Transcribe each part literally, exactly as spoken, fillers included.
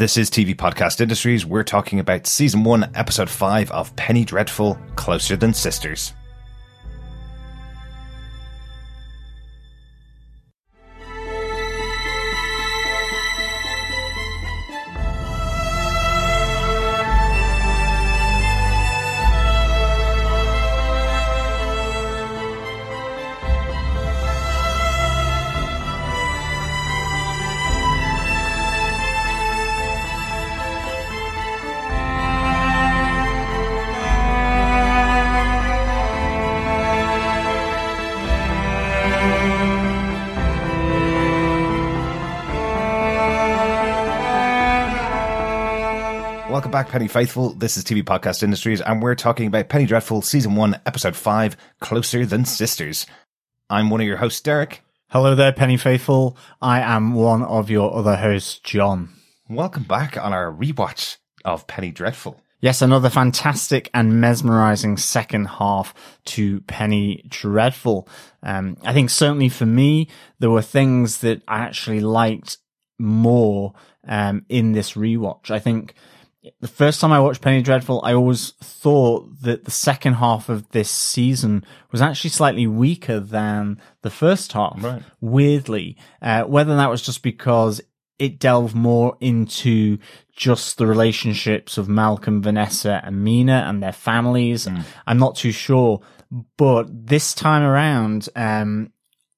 This is T V Podcast Industries. We're talking about Season one, Episode five of Penny Dreadful, Closer Than Sisters. Welcome back, Penny Faithful. This is T V Podcast Industries, and we're talking about Penny Dreadful, Season one, Episode five, Closer Than Sisters. I'm one of your hosts, Derek. Hello there, Penny Faithful. I am one of your other hosts, John. Welcome back on our rewatch of Penny Dreadful. Yes, another fantastic and mesmerising second half to Penny Dreadful. Um, I think certainly for me, there were things that I actually liked more um, in this rewatch. I think the first time I watched Penny Dreadful, I always thought that the second half of this season was actually slightly weaker than the first half, right. Weirdly. Uh, whether that was just because it delved more into just the relationships of Malcolm, Vanessa, and Mina and their families, mm. I'm not too sure. But this time around, um,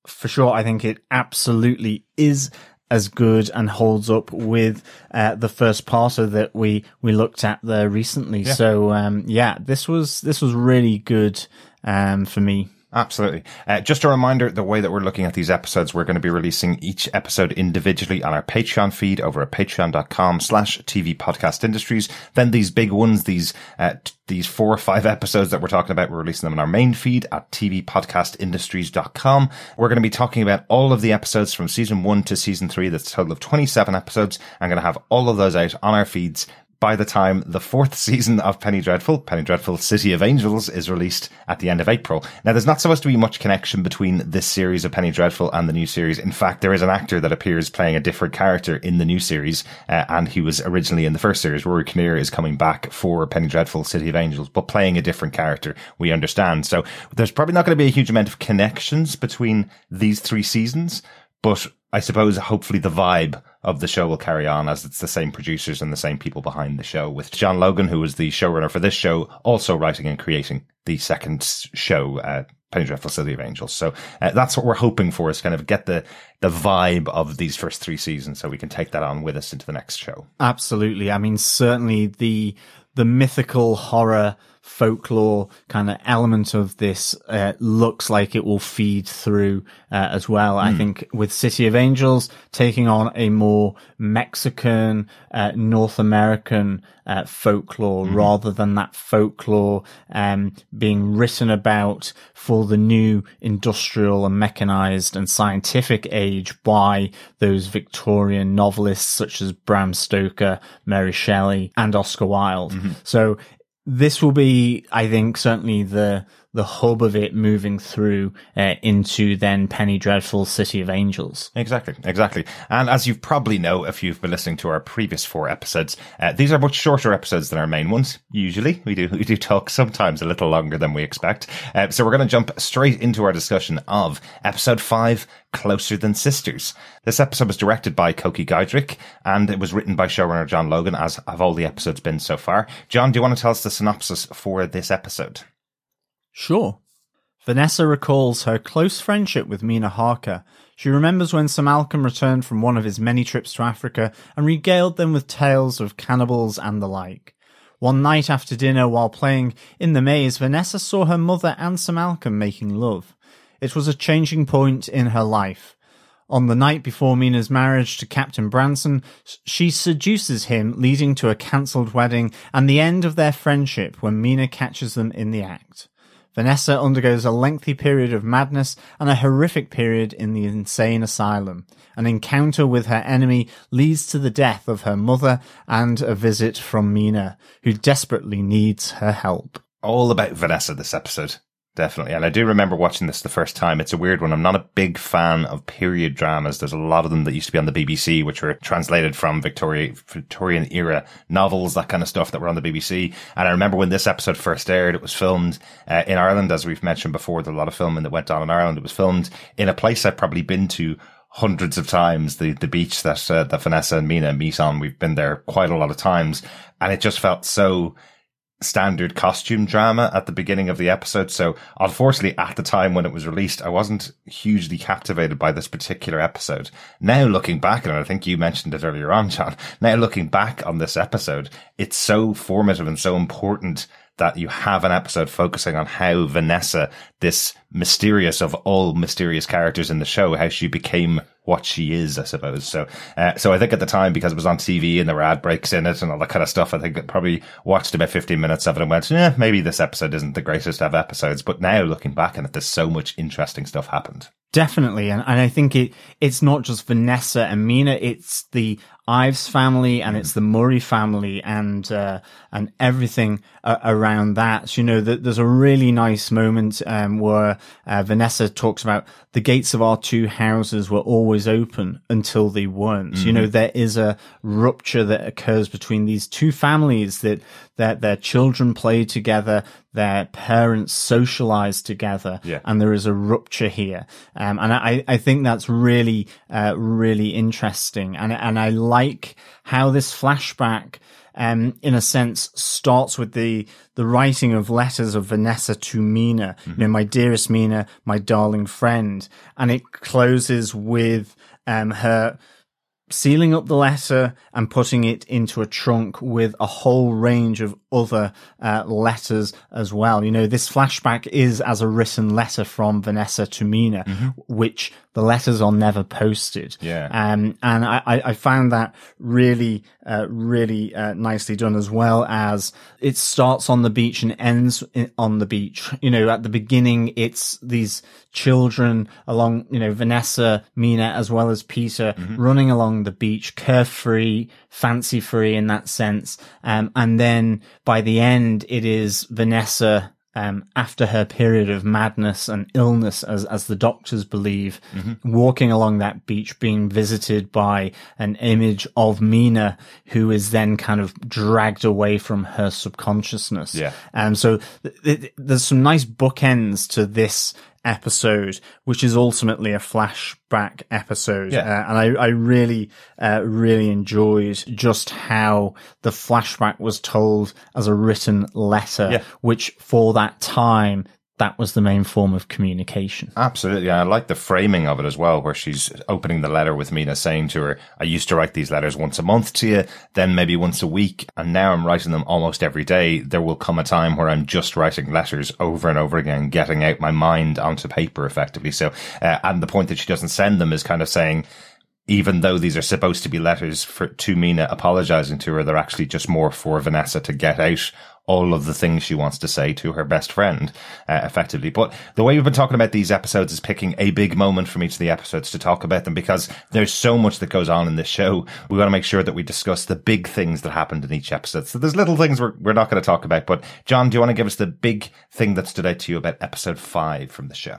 for sure, I think it absolutely is as good and holds up with uh, the first parter that we we looked at there recently. Yeah. So um, yeah, this was this was really good um, for me. Absolutely. Uh, just a reminder, the way that we're looking at these episodes, we're going to be releasing each episode individually on our Patreon feed over at patreon.com slash TV Podcast Industries. Then these big ones, these uh, t- these four or five episodes that we're talking about, we're releasing them in our main feed at tvpodcastindustries dot com. We're going to be talking about all of the episodes from Season one to Season three. That's a total of twenty-seven episodes. I'm going to have all of those out on our feeds by the time the fourth season of Penny Dreadful, Penny Dreadful City of Angels, is released at the end of April. Now, there's not supposed to be much connection between this series of Penny Dreadful and the new series. In fact, there is an actor that appears playing a different character in the new series, uh, and he was originally in the first series. Rory Kinnear is coming back for Penny Dreadful City of Angels, but playing a different character, we understand. So there's probably not going to be a huge amount of connections between these three seasons, but I suppose hopefully the vibe of the show will carry on, as it's the same producers and the same people behind the show, with John Logan, who was the showrunner for this show, also writing and creating the second show, uh, Penny Dreadful City of Angels. So uh, that's what we're hoping for, is kind of get the, the vibe of these first three seasons so we can take that on with us into the next show. Absolutely. I mean, certainly the the mythical horror folklore kind of element of this uh, looks like it will feed through uh, as well. Mm. I think with City of Angels taking on a more Mexican, uh, North American uh, folklore, mm. rather than that folklore um, being written about for the new industrial and mechanized and scientific age by those Victorian novelists such as Bram Stoker, Mary Shelley, and Oscar Wilde. Mm-hmm. So this will be, I think, certainly the the hub of it moving through uh, into then Penny Dreadful City of Angels. Exactly, exactly. And as you probably know, if you've been listening to our previous four episodes, uh, these are much shorter episodes than our main ones. Usually, we do we do talk sometimes a little longer than we expect. Uh, so we're going to jump straight into our discussion of Episode five, Closer Than Sisters. This episode was directed by Cokie Guidrick, and it was written by showrunner John Logan, as have all the episodes been so far. John, do you want to tell us the synopsis for this episode? Sure. Vanessa recalls her close friendship with Mina Harker. She remembers when Sir Malcolm returned from one of his many trips to Africa and regaled them with tales of cannibals and the like. One night after dinner, while playing in the maze, Vanessa saw her mother and Sir Malcolm making love. It was a changing point in her life. On the night before Mina's marriage to Captain Branson, she seduces him, leading to a cancelled wedding and the end of their friendship when Mina catches them in the act. Vanessa undergoes a lengthy period of madness and a horrific period in the insane asylum. An encounter with her enemy leads to the death of her mother and a visit from Mina, who desperately needs her help. All about Vanessa this episode. Definitely. And I do remember watching this the first time. It's a weird one. I'm not a big fan of period dramas. There's a lot of them that used to be on the B B C, which were translated from Victoria, Victorian era novels, that kind of stuff that were on the B B C. And I remember when this episode first aired, it was filmed uh, in Ireland. As we've mentioned before, there's a lot of filming that went on in Ireland. It was filmed in a place I've probably been to hundreds of times, the the beach that, uh, that Vanessa and Mina and meet on. We've been there quite a lot of times. And it just felt so standard costume drama at the beginning of the episode. So unfortunately, at the time when it was released, I wasn't hugely captivated by this particular episode. Now looking back, and I think you mentioned it earlier on, John, now looking back on this episode, it's so formative and so important that you have an episode focusing on how Vanessa, this mysterious of all mysterious characters in the show, how she became what she is, I suppose. So, uh, so I think at the time, because it was on T V and there were ad breaks in it and all that kind of stuff, I think I probably watched about fifteen minutes of it and went, eh, maybe this episode isn't the greatest of episodes. But now looking back on it, there's so much interesting stuff happened. Definitely. And, and I think it it's not just Vanessa and Mina, it's the Ives family and it's the Murray family and uh, and everything uh, around that. You know, the, there's a really nice moment um, where uh, Vanessa talks about the gates of our two houses were always open until they weren't. Mm-hmm. You know, there is a rupture that occurs between these two families, that that their children play together, their parents socialize together, yeah. and there is a rupture here. Um, and I, I think that's really, uh, really interesting. And, and I like how this flashback, um, in a sense starts with the, the writing of letters of Vanessa to Mina, mm-hmm. you know, my dearest Mina, my darling friend. And it closes with, um, her sealing up the letter and putting it into a trunk with a whole range of other uh, letters as well. You know, this flashback is as a written letter from Vanessa to Mina, mm-hmm. which the letters are never posted. Yeah. Um, and I, I found that really, uh, really uh, nicely done, as well as it starts on the beach and ends on the beach. You know, at the beginning, it's these children along, you know, Vanessa, Mina, as well as Peter, mm-hmm. running along the beach, carefree, fancy free in that sense. Um, and then by the end, it is Vanessa, Um, after her period of madness and illness, as, as the doctors believe, mm-hmm. walking along that beach, being visited by an image of Mina, who is then kind of dragged away from her subconsciousness. Yeah. Um, so th- th- there's some nice bookends to this episode, which is ultimately a flashback episode. Yeah. Uh, and I, I really, uh, really enjoyed just how the flashback was told as a written letter, yeah. which for that time, that was the main form of communication. Absolutely. And I like the framing of it as well, where she's opening the letter with Mina saying to her, I used to write these letters once a month to you, then maybe once a week, and now I'm writing them almost every day. There will come a time where I'm just writing letters over and over again, getting out my mind onto paper effectively. So, uh, and the point that she doesn't send them is kind of saying, even though these are supposed to be letters for to Mina apologizing to her, they're actually just more for Vanessa to get out all of the things she wants to say to her best friend, uh, effectively. But the way we've been talking about these episodes is picking a big moment from each of the episodes to talk about them, because there's so much that goes on in this show. We want to make sure that we discuss the big things that happened in each episode. So there's little things we're, we're not going to talk about. But John, do you want to give us the big thing that stood out to you about episode five from the show?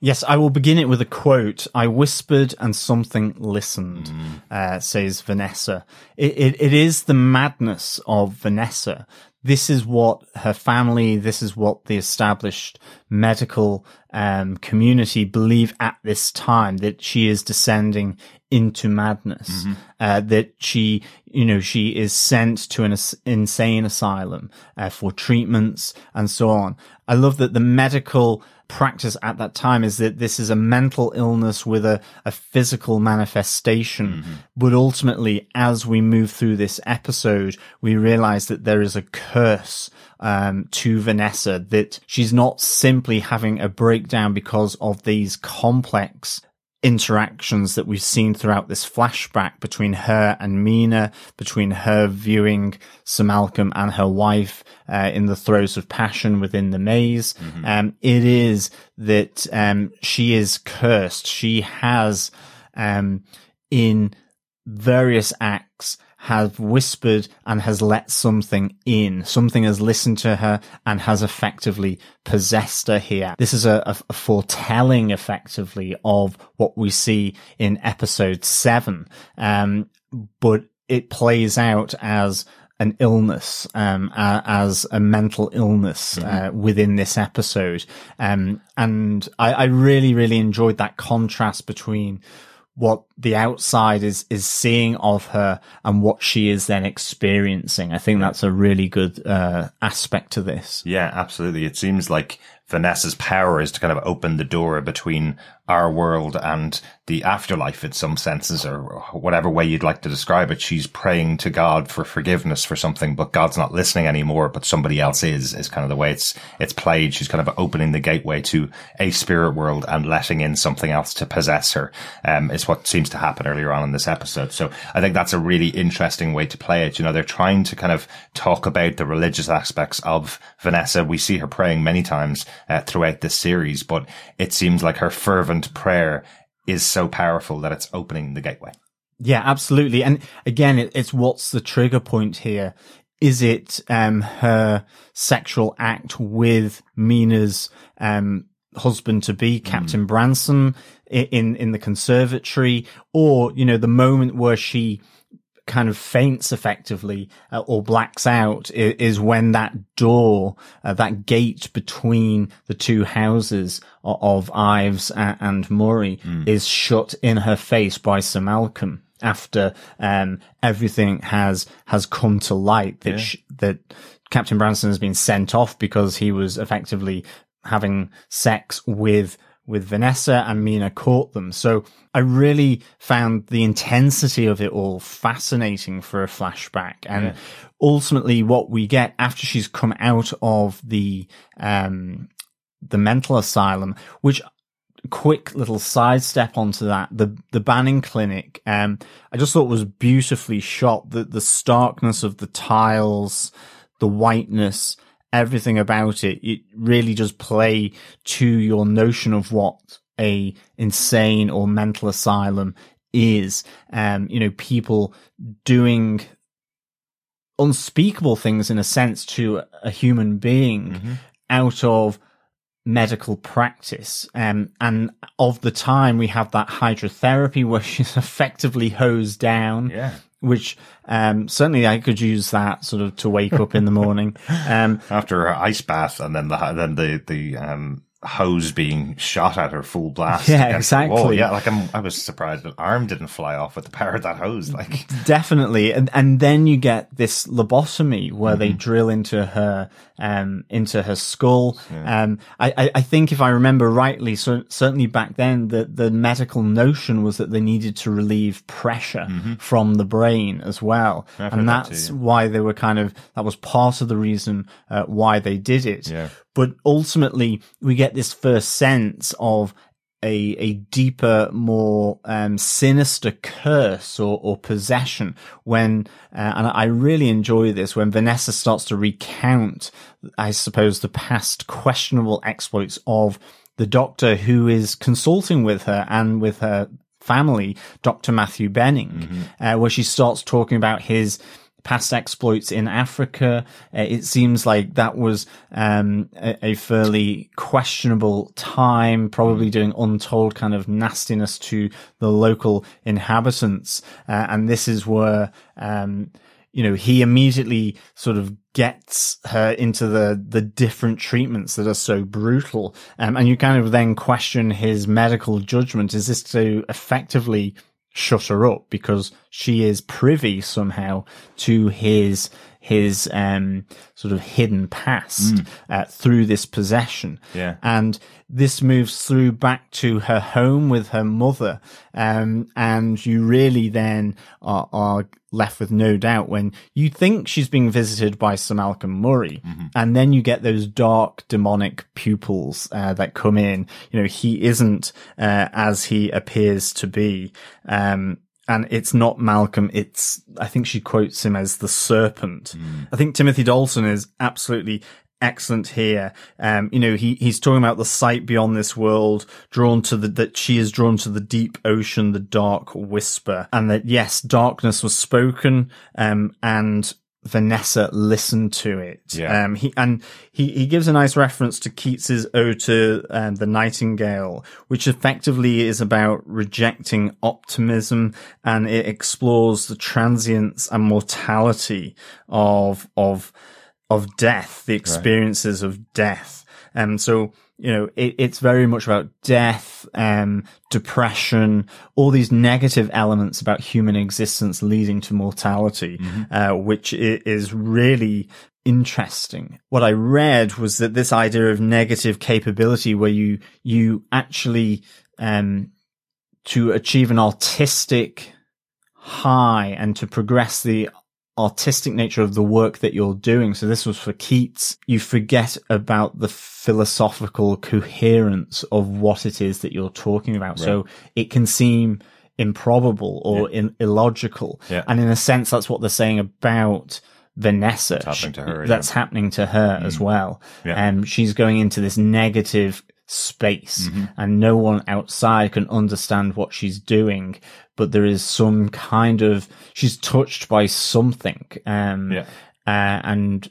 Yes, I will begin it with a quote. I whispered and something listened, mm. uh, says Vanessa. It, it, it is the madness of Vanessa. This is what her family, this is what the established medical um, community believe at this time, that she is descending into madness, mm-hmm. uh, that she, you know, she is sent to an as- insane asylum uh, for treatments and so on. I love that the medical practice at that time is that this is a mental illness with a, a physical manifestation. Mm-hmm. But ultimately, as we move through this episode, we realize that there is a curse um, to Vanessa, that she's not simply having a breakdown because of these complex interactions that we've seen throughout this flashback between her and Mina, between her viewing Sir Malcolm and her wife uh, in the throes of passion within the maze. Mm-hmm. Um, it is that um, she is cursed. She has, um, in various acts, has whispered and has let something in. Something has listened to her and has effectively possessed her here. This is a, a foretelling, effectively, of what we see in episode seven. Um, but it plays out as an illness, um, uh, as a mental illness, mm-hmm. uh, within this episode. Um, and I, I really, really enjoyed that contrast between what the outside is, is seeing of her and what she is then experiencing. I think that's a really good uh, aspect to this. Yeah, absolutely. It seems like Vanessa's power is to kind of open the door between our world and the afterlife in some senses, or whatever way you'd like to describe it. She's praying to God for forgiveness for something, but God's not listening anymore, but somebody else is, is kind of the way it's, it's played. She's kind of opening the gateway to a spirit world and letting in something else to possess her, um, is what seems to happen earlier on in this episode. So I think that's a really interesting way to play it. You know, they're trying to kind of talk about the religious aspects of Vanessa. We see her praying many times uh, throughout this series, but it seems like her fervent prayer is so powerful that it's opening the gateway. Yeah, absolutely. And again, it, it's what's the trigger point here? Is it um, her sexual act with Mina's um, husband-to-be, Captain mm. Branson, in in the conservatory, or, you know, the moment where she kind of faints effectively uh, or blacks out is, is when that door, uh, that gate between the two houses of, of Ives and, and Murray mm. is shut in her face by Sir Malcolm, after um, everything has has come to light, that yeah. she, that Captain Branson has been sent off because he was effectively having sex with with Vanessa, and Mina caught them. So I really found the intensity of it all fascinating for a flashback. And yeah. ultimately what we get after she's come out of the, um, the mental asylum, which, quick little sidestep onto that, the, the Banning Clinic, um, I just thought was beautifully shot. The, the starkness of the tiles, the whiteness, everything about it, it really does play to your notion of what a insane or mental asylum is. Um, you know, people doing unspeakable things, in a sense, to a human being mm-hmm. out of medical practice. Um, and of the time, we have that hydrotherapy where she's effectively hosed down. Yeah. Which, um, certainly I could use that sort of to wake up in the morning. Um, after her ice bath, and then the, then the, the, um, hose being shot at her full blast. Yeah, exactly. Yeah. Like I'm, I was surprised an arm didn't fly off with the power of that hose. Like definitely. And, and then you get this lobotomy where mm-hmm. they drill into her, um, into her skull. Yeah. Um, I, I think if I remember rightly, so certainly back then the, the medical notion was that they needed to relieve pressure mm-hmm. from the brain as well. I've and that's that too, yeah. why they were kind of, that was part of the reason uh, why they did it. Yeah. But ultimately, we get this first sense of a a deeper, more um, sinister curse or, or possession when, uh, and I really enjoy this, when Vanessa starts to recount, I suppose, the past questionable exploits of the doctor who is consulting with her and with her family, Doctor Matthew Benning, mm-hmm. uh, where she starts talking about his past exploits in Africa. Uh, it seems like that was um, a, a fairly questionable time, probably doing untold kind of nastiness to the local inhabitants. Uh, and this is where, um, you know, he immediately sort of gets her into the, the different treatments that are so brutal. Um, and you kind of then question his medical judgment. Is this to effectively shut her up because she is privy somehow to his his um sort of hidden past mm. uh, through this possession? Yeah. And this moves through back to her home with her mother, um and you really then are, are left with no doubt when you think she's being visited by Sir Malcolm Murray, mm-hmm. and then you get those dark demonic pupils uh, that come in. You know, he isn't uh, as he appears to be, um and it's not Malcolm. It's, I think she quotes him as the serpent. Mm. I think Timothy Dalton is absolutely excellent here. Um, you know, he, he's talking about the sight beyond this world, drawn to the, that she is drawn to the deep ocean, the dark whisper, and that yes, darkness was spoken, um, and Vanessa listened to it. Yeah. Um, he, and he, he gives a nice reference to Keats's ode to um, the Nightingale, which effectively is about rejecting optimism, and it explores the transience and mortality of, of, of death, the experiences right. of death. And um, so, you know, it, it's very much about death, um, depression, all these negative elements about human existence leading to mortality, mm-hmm. uh, which is really interesting. What I read was that this idea of negative capability, where you, you actually, um, to achieve an artistic high and to progress the artistic nature of the work that you're doing. So this was for Keats. You forget about the philosophical coherence of what it is that you're talking about. Right. So it can seem improbable or yeah. in, illogical. Yeah. And in a sense, that's what they're saying about Vanessa. That's happening to her, that's yeah. happening to her mm. as well. Yeah. Um, she's going into this negative space mm-hmm. and no one outside can understand what she's doing, but there is some kind of, she's touched by something, um yeah. uh, and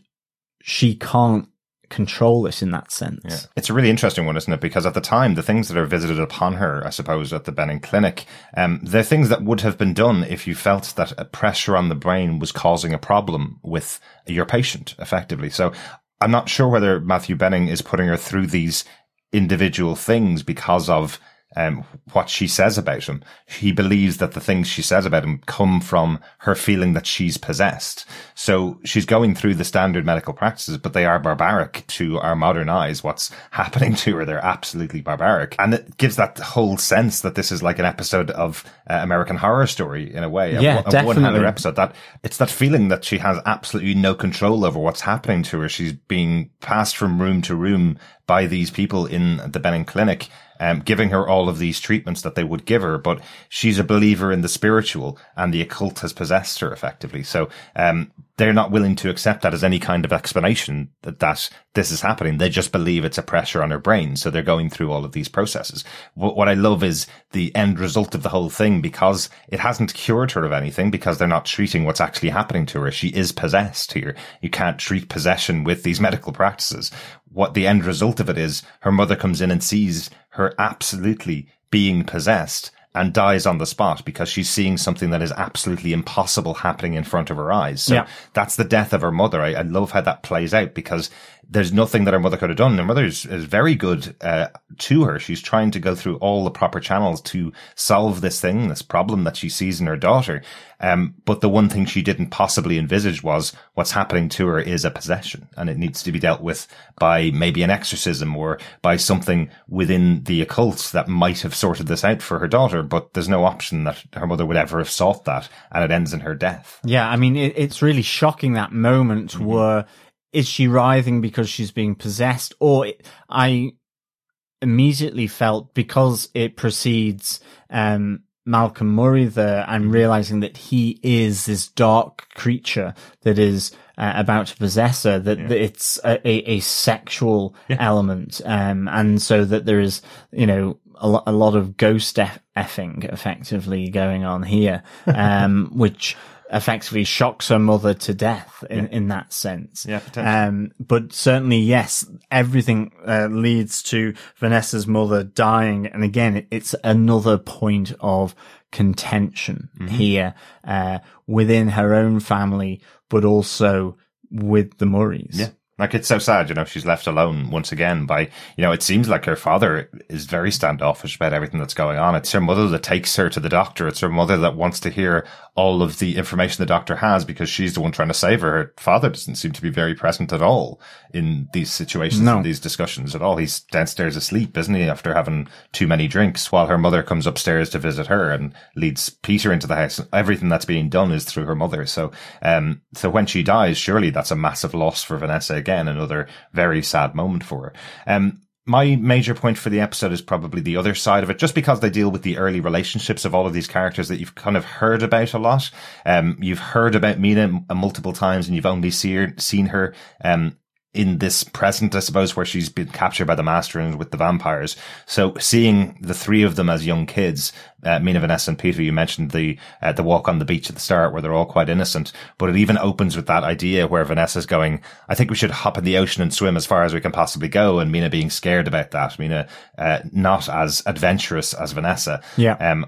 she can't control it in that sense. Yeah. It's a really interesting one, isn't it? Because at the time, the things that are visited upon her, I suppose, at the Benning Clinic, um, they're things that would have been done if you felt that a pressure on the brain was causing a problem with your patient, effectively. So I'm not sure whether Matthew Benning is putting her through these individual things because of um, what she says about him. He believes that the things she says about him come from her feeling that she's possessed. So she's going through the standard medical practices, but they are barbaric to our modern eyes. What's happening to her, they're absolutely barbaric. And it gives that whole sense that this is like an episode of uh, American Horror Story in a way. Yeah, a, definitely. One other episode. That, it's that feeling that she has absolutely no control over what's happening to her. She's being passed from room to room by these people in the Benning Clinic, um, giving her all of these treatments that they would give her, but she's a believer in the spiritual and the occult has possessed her effectively. So um, they're not willing to accept that as any kind of explanation that, that this is happening. They just believe it's a pressure on her brain. So they're going through all of these processes. What, what I love is the end result of the whole thing, because it hasn't cured her of anything, because they're not treating what's actually happening to her. She is possessed here. You can't treat possession with these medical practices. What the end result of it is, her mother comes in and sees her absolutely being possessed and dies on the spot because she's seeing something that is absolutely impossible happening in front of her eyes. So yeah. that's the death of her mother. I, I love how that plays out, because there's nothing that her mother could have done. Her mother is, is very good uh, to her. She's trying to go through all the proper channels to solve this thing, this problem that she sees in her daughter. Um, but the one thing she didn't possibly envisage was what's happening to her is a possession, and it needs to be dealt with by maybe an exorcism or by something within the occult that might have sorted this out for her daughter. But there's no option that her mother would ever have sought that, and it ends in her death. Yeah, I mean, it, it's really shocking, that moment mm-hmm. where is she writhing because she's being possessed? Or it, I immediately felt, because it precedes um, Malcolm Murray there, and realizing that he is this dark creature that is uh, about to possess her, that, yeah. that it's a, a, a sexual yeah. element. Um, and so that there is, you know, a lot of ghost effing effectively going on here, um, which effectively shocks her mother to death in, yeah. in that sense. Yeah, um, but certainly, yes, everything uh, leads to Vanessa's mother dying. And again, it's another point of contention mm-hmm. here uh, within her own family, but also with the Murrays. Yeah. Like, it's so sad, you know, she's left alone once again by, you know, it seems like her father is very standoffish about everything that's going on. It's her mother that takes her to the doctor. It's her mother that wants to hear all of the information the doctor has, because she's the one trying to save her. Her father doesn't seem to be very present at all in these situations, no. and these discussions at all. He's downstairs asleep, isn't he, after having too many drinks, while her mother comes upstairs to visit her and leads Peter into the house. Everything that's being done is through her mother. So, um, so when she dies, surely that's a massive loss for Vanessa again. Again, another very sad moment for her. Um, my major point for the episode is probably the other side of it, just because they deal with the early relationships of all of these characters that you've kind of heard about a lot. Um, you've heard about Mina multiple times, and you've only see her, seen her um, in this present, I suppose, where she's been captured by the master and with the vampires. So seeing the three of them as young kids, uh, Mina, Vanessa and Peter, you mentioned the uh, the walk on the beach at the start where they're all quite innocent, but it even opens with that idea where Vanessa's going, I think we should hop in the ocean and swim as far as we can possibly go, and Mina being scared about that. Mina uh, not as adventurous as Vanessa. Yeah. Um,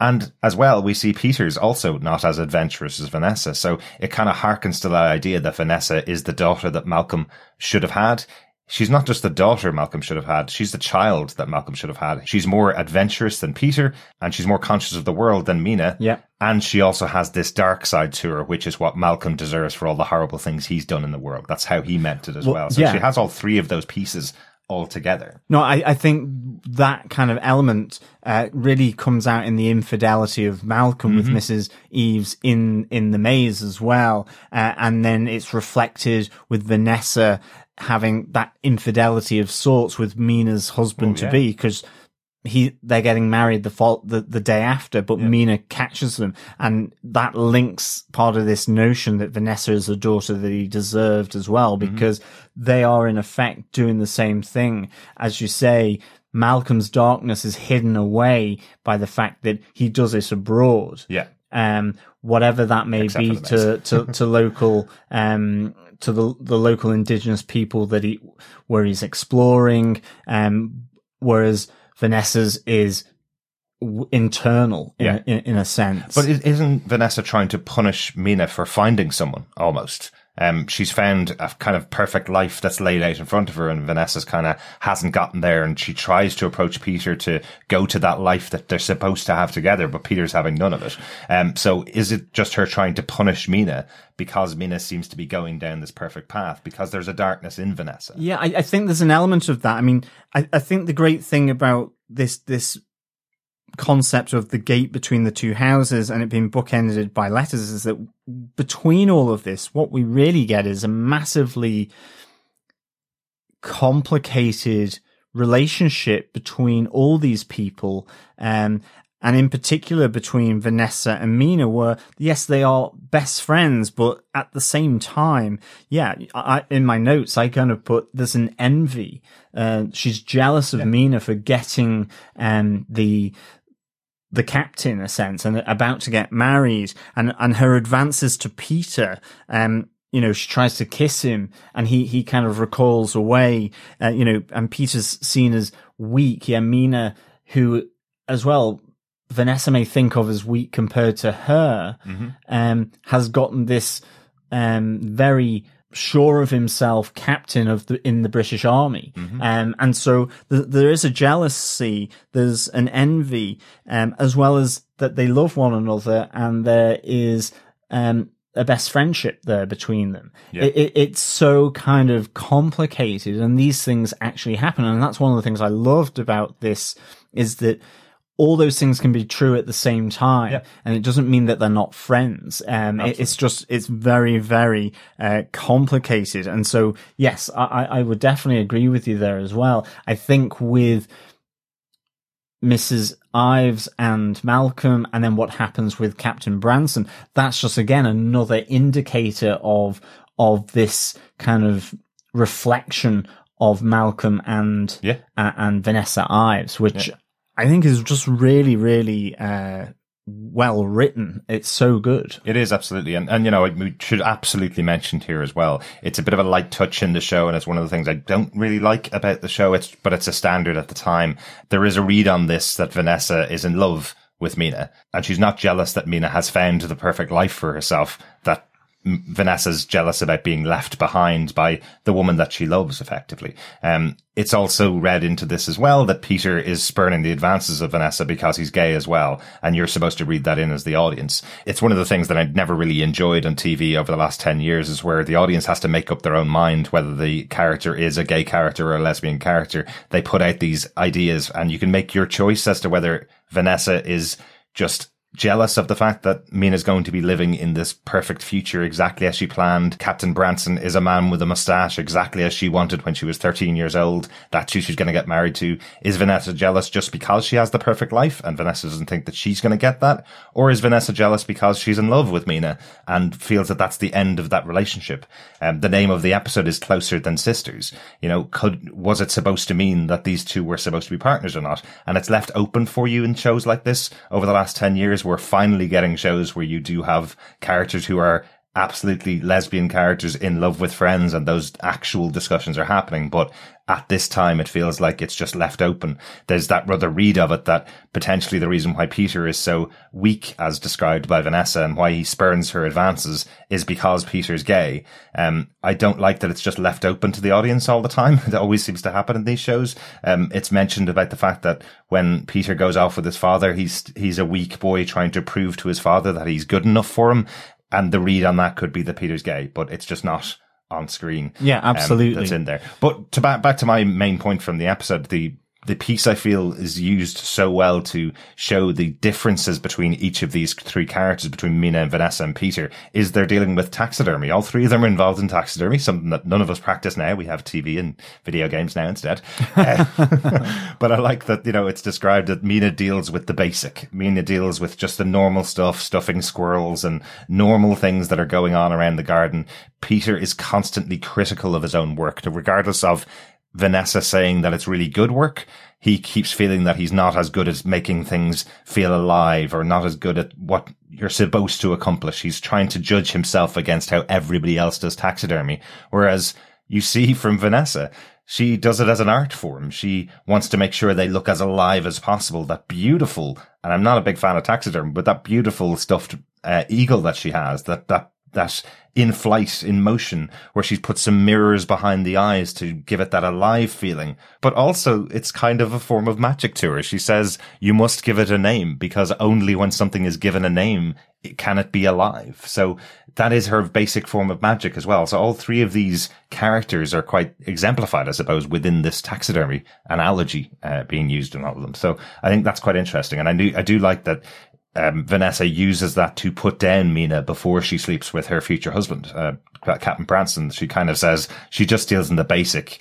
And as well, we see Peter's also not as adventurous as Vanessa. So it kind of harkens to that idea that Vanessa is the daughter that Malcolm should have had. She's not just the daughter Malcolm should have had. She's the child that Malcolm should have had. She's more adventurous than Peter, and she's more conscious of the world than Mina. Yeah. And she also has this dark side to her, which is what Malcolm deserves for all the horrible things he's done in the world. That's how he meant it as well. well. So yeah. She has all three of those pieces altogether. No, I, I think that kind of element uh, really comes out in the infidelity of Malcolm mm-hmm. with Missus Eves in, in the maze as well. Uh, and then it's reflected with Vanessa having that infidelity of sorts with Mina's husband-to-be, oh, yeah. because he they're getting married the fall, the, the day after, but yeah. Mina catches them. And that links part of this notion that Vanessa is the daughter that he deserved as well, because mm-hmm. they are in effect doing the same thing. As you say, Malcolm's darkness is hidden away by the fact that he does this abroad. Yeah. Um, whatever that may Except be to, to, to local, um, to the, the local indigenous people that he, where he's exploring. Um, whereas, Vanessa's is w- internal in, yeah. in, in a sense. But isn't Vanessa trying to punish Mina for finding someone, almost? Um, she's found a kind of perfect life that's laid out in front of her, and Vanessa's kind of hasn't gotten there, and she tries to approach Peter to go to that life that they're supposed to have together, but Peter's having none of it. Um, so is it just her trying to punish Mina because Mina seems to be going down this perfect path because there's a darkness in Vanessa? Yeah, I, I think there's an element of that. I mean, I, I think the great thing about this this concept of the gate between the two houses and it being bookended by letters is that between all of this, what we really get is a massively complicated relationship between all these people, um, and in particular between Vanessa and Mina, where, yes, they are best friends, but at the same time, yeah, I, in my notes, I kind of put, there's an envy. Uh, she's jealous of yeah. Mina for getting um, the... the captain, in a sense, and about to get married, and, and her advances to Peter, um, you know, she tries to kiss him and he, he kind of recoils away, uh, you know, and Peter's seen as weak. Yeah. Mina, who as well, Vanessa may think of as weak compared to her, mm-hmm. um, has gotten this, um, very sure of himself captain of the, in the British Army. Mm-hmm. Um, and so th- there is a jealousy, there's an envy, um, as well as that they love one another, and there is, um, a best friendship there between them. Yeah. It, it, it's so kind of complicated, and these things actually happen. And that's one of the things I loved about this, is that all those things can be true at the same time. Yeah. And it doesn't mean that they're not friends. Um, it, it's just, it's very, very, uh, complicated. And so, yes, I, I would definitely agree with you there as well. I think with Missus Ives and Malcolm, and then what happens with Captain Branson, that's just again, another indicator of, of this kind of reflection of Malcolm and, yeah. uh, and Vanessa Ives, which, yeah. I think is just really, really uh, well written. It's so good. It is, absolutely. And, and you know, we should absolutely mention here as well, it's a bit of a light touch in the show, and it's one of the things I don't really like about the show, it's, but it's a standard at the time. There is a read on this that Vanessa is in love with Mina, and she's not jealous that Mina has found the perfect life for herself, that Vanessa's jealous about being left behind by the woman that she loves, effectively. Um, it's also read into this as well that Peter is spurning the advances of Vanessa because he's gay as well, and you're supposed to read that in as the audience. It's one of the things that I'd never really enjoyed on T V over the last ten years, is where the audience has to make up their own mind whether the character is a gay character or a lesbian character. They put out these ideas, and you can make your choice as to whether Vanessa is just jealous of the fact that Mina's going to be living in this perfect future exactly as she planned. Captain Branson is a man with a mustache exactly as she wanted when she was thirteen years old. That's who she's going to get married to. Is Vanessa jealous just because she has the perfect life and Vanessa doesn't think that she's going to get that? Or is Vanessa jealous because she's in love with Mina and feels that that's the end of that relationship? Um, the name of the episode is Closer Than Sisters. You know, could was it supposed to mean that these two were supposed to be partners or not? And it's left open for you in shows like this over the last ten years. We're finally getting shows where you do have characters who are absolutely lesbian characters in love with friends, and those actual discussions are happening. But at this time, it feels like it's just left open. There's that rather read of it that potentially the reason why Peter is so weak, as described by Vanessa, and why he spurns her advances is because Peter's gay. Um, I don't like that it's just left open to the audience all the time. That always seems to happen in these shows. Um, it's mentioned about the fact that when Peter goes off with his father, he's he's a weak boy trying to prove to his father that he's good enough for him. And the read on that could be that Peter's gay, but it's just not on screen. Yeah, absolutely. Um, that's in there. But to back, back to my main point from the episode, the the piece I feel is used so well to show the differences between each of these three characters, between Mina and Vanessa and Peter, is they're dealing with taxidermy. All three of them are involved in taxidermy, something that none of us practice now. We have T V and video games now instead. Uh, but I like that, you know, it's described that Mina deals with the basic. Mina deals with just the normal stuff, stuffing squirrels and normal things that are going on around the garden. Peter is constantly critical of his own work, regardless of Vanessa saying that it's really good work. He keeps feeling that he's not as good at making things feel alive, or not as good at what you're supposed to accomplish. He's trying to judge himself against how everybody else does taxidermy. Whereas you see from Vanessa, she does it as an art form. She wants to make sure they look as alive as possible. That beautiful, and I'm not a big fan of taxidermy, but that beautiful stuffed uh, eagle that she has, that, that, that in flight, in motion, where she's put some mirrors behind the eyes to give it that alive feeling. But also, it's kind of a form of magic to her. She says, you must give it a name, because only when something is given a name can it be alive. So that is her basic form of magic as well. So all three of these characters are quite exemplified, I suppose, within this taxidermy analogy uh, being used in all of them. So I think that's quite interesting. And I do, I do like that Um, Vanessa uses that to put down Mina before she sleeps with her future husband, uh, Captain Branson. She kind of says she just deals in the basic,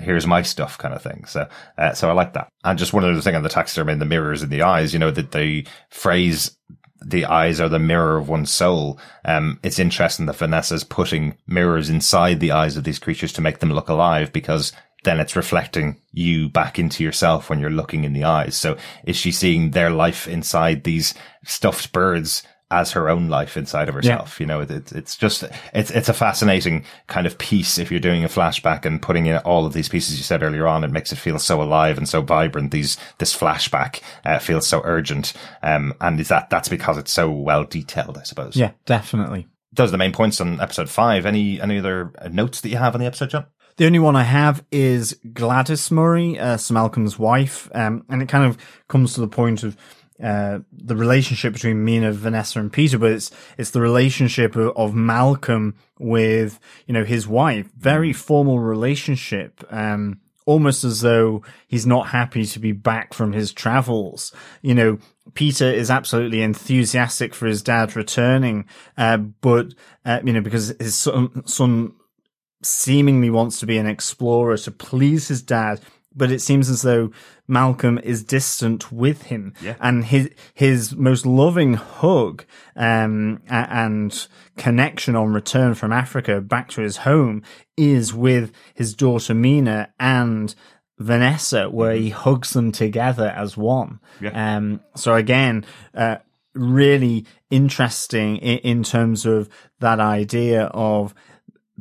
here's my stuff kind of thing. So, uh, so I like that. And just one other thing on the taxidermy and the mirrors in the eyes, you know, that the phrase, the eyes are the mirror of one's soul. Um, it's interesting that Vanessa's putting mirrors inside the eyes of these creatures to make them look alive, because then it's reflecting you back into yourself when you're looking in the eyes. So is she seeing their life inside these stuffed birds as her own life inside of herself? Yeah. You know, it, it's just, it's it's a fascinating kind of piece. If you're doing a flashback and putting in all of these pieces you said earlier on, it makes it feel so alive and so vibrant. These, this flashback uh, feels so urgent. Um, and is that, that's because it's so well detailed, I suppose. Yeah, definitely. Those are the main points on episode five. Any, any other notes that you have on the episode, John? The only one I have is Gladys Murray, uh, Sir Malcolm's wife, um, and it kind of comes to the point of uh, the relationship between Mina, Vanessa, and Peter, but it's it's the relationship of, of Malcolm with, you know, his wife. Very formal relationship, um, almost as though he's not happy to be back from his travels. You know, Peter is absolutely enthusiastic for his dad returning, uh, but uh, you know, because his son. son seemingly wants to be an explorer to please his dad, but it seems as though Malcolm is distant with him. Yeah. And his his most loving hug um and connection on return from Africa back to his home is with his daughter Mina and Vanessa, where he hugs them together as one. Yeah. Um so again, uh really interesting in, in terms of that idea of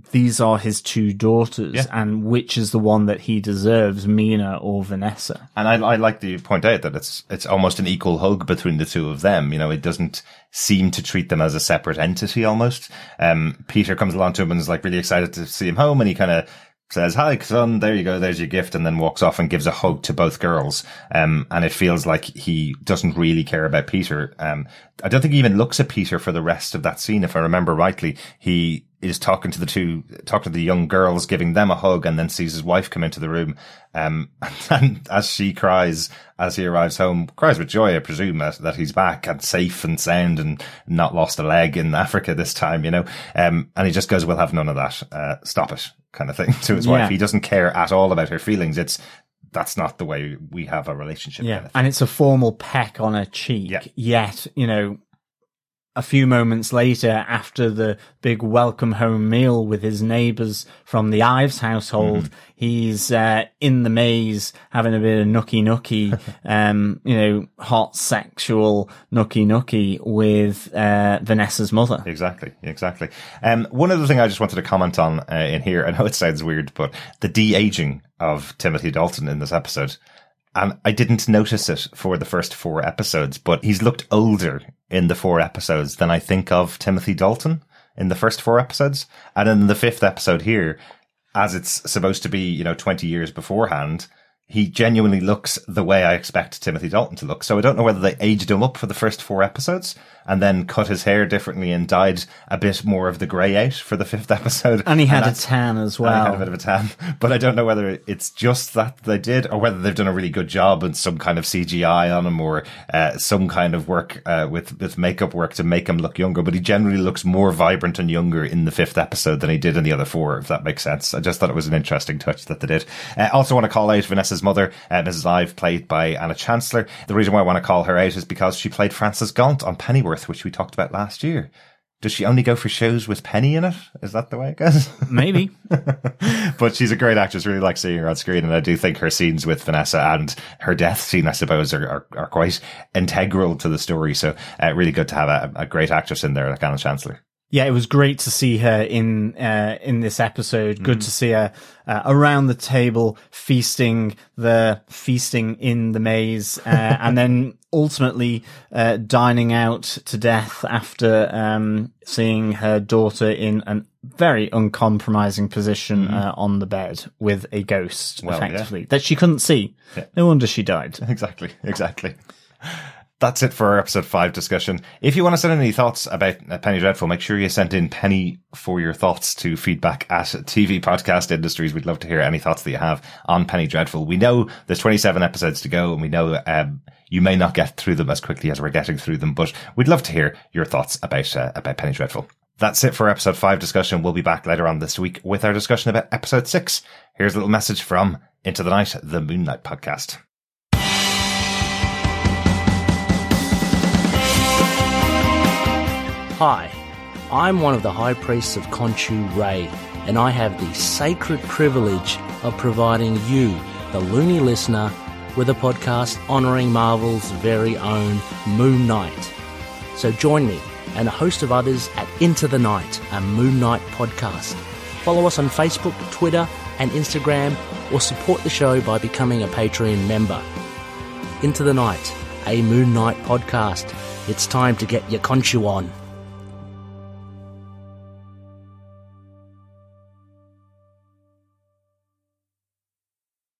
these are his two daughters, yeah, and which is the one that he deserves, Mina or Vanessa? And I, I like to point out that it's it's almost an equal hug between the two of them. You know, it doesn't seem to treat them as a separate entity almost. Um, Peter comes along to him and is like really excited to see him home, and he kind of says, hi, son, there you go, there's your gift, and then walks off and gives a hug to both girls. Um, and it feels like he doesn't really care about Peter. Um, I don't think he even looks at Peter for the rest of that scene, if I remember rightly. He is talking to the two, talking to the young girls, giving them a hug, and then sees his wife come into the room. Um, and as she cries, as he arrives home, cries with joy, I presume, that he's back and safe and sound and not lost a leg in Africa this time, you know. Um, and he just goes, "We'll have none of that. Uh, stop it," kind of thing to his yeah. wife. He doesn't care at all about her feelings. It's, that's not the way we have a relationship. Yeah. Kind of and it's a formal peck on her cheek. Yeah. Yet, you know, a few moments later, after the big welcome home meal with his neighbours from the Ives household, mm-hmm. he's uh, in the maze having a bit of nookie nookie, um, you know, hot sexual nookie nookie with uh, Vanessa's mother. Exactly, exactly. Um, one other thing I just wanted to comment on uh, in here, I know it sounds weird, but the de-aging of Timothy Dalton in this episode. And I didn't notice it for the first four episodes, but he's looked older in the four episodes than I think of Timothy Dalton in the first four episodes. And in the fifth episode here, as it's supposed to be, you know, twenty years beforehand, he genuinely looks the way I expect Timothy Dalton to look. So I don't know whether they aged him up for the first four episodes and then cut his hair differently and dyed a bit more of the grey out for the fifth episode. And he had and a tan as well. And he had a bit of a tan. But I don't know whether it's just that they did or whether they've done a really good job and some kind of C G I on him or uh, some kind of work uh, with, with makeup work to make him look younger. But he generally looks more vibrant and younger in the fifth episode than he did in the other four, if that makes sense. I just thought it was an interesting touch that they did. I uh, also want to call out Vanessa's mother, uh, Missus Ive, played by Anna Chancellor. The reason why I want to call her out is because she played Frances Gaunt on Pennyworth, which we talked about last year. Does she only go for shows with Penny in it? Is that the way it goes? Maybe. But she's a great actress. Really like seeing her on screen. And I do think her scenes with Vanessa and her death scene, I suppose, are, are, are quite integral to the story. So uh, really good to have a, a great actress in there like Anna Chancellor. Yeah, it was great to see her in uh, in this episode. Good mm-hmm. to see her uh, around the table, feasting the feasting in the maze, uh, and then ultimately uh, dining out to death after um, seeing her daughter in an very uncompromising position mm-hmm. uh, on the bed with a ghost, well, effectively, yeah. that she couldn't see. Yeah. No wonder she died. Exactly, exactly. That's it for our episode five discussion. If you want to send any thoughts about Penny Dreadful, make sure you send in Penny for your thoughts to feedback at T V Podcast Industries. We'd love to hear any thoughts that you have on Penny Dreadful. We know there's twenty-seven episodes to go, and we know um, you may not get through them as quickly as we're getting through them, but we'd love to hear your thoughts about uh, about Penny Dreadful. That's it for episode five discussion. We'll be back later on this week with our discussion about episode six. Here's a little message from Into the Night, the Moon Knight podcast. Hi, I'm one of the high priests of Conchu Ray, and I have the sacred privilege of providing you, the loony listener, with a podcast honouring Marvel's very own Moon Knight. So join me and a host of others at Into the Night, a Moon Knight podcast. Follow us on Facebook, Twitter and Instagram, or support the show by becoming a Patreon member. Into the Night, a Moon Knight podcast. It's time to get your Conchu on.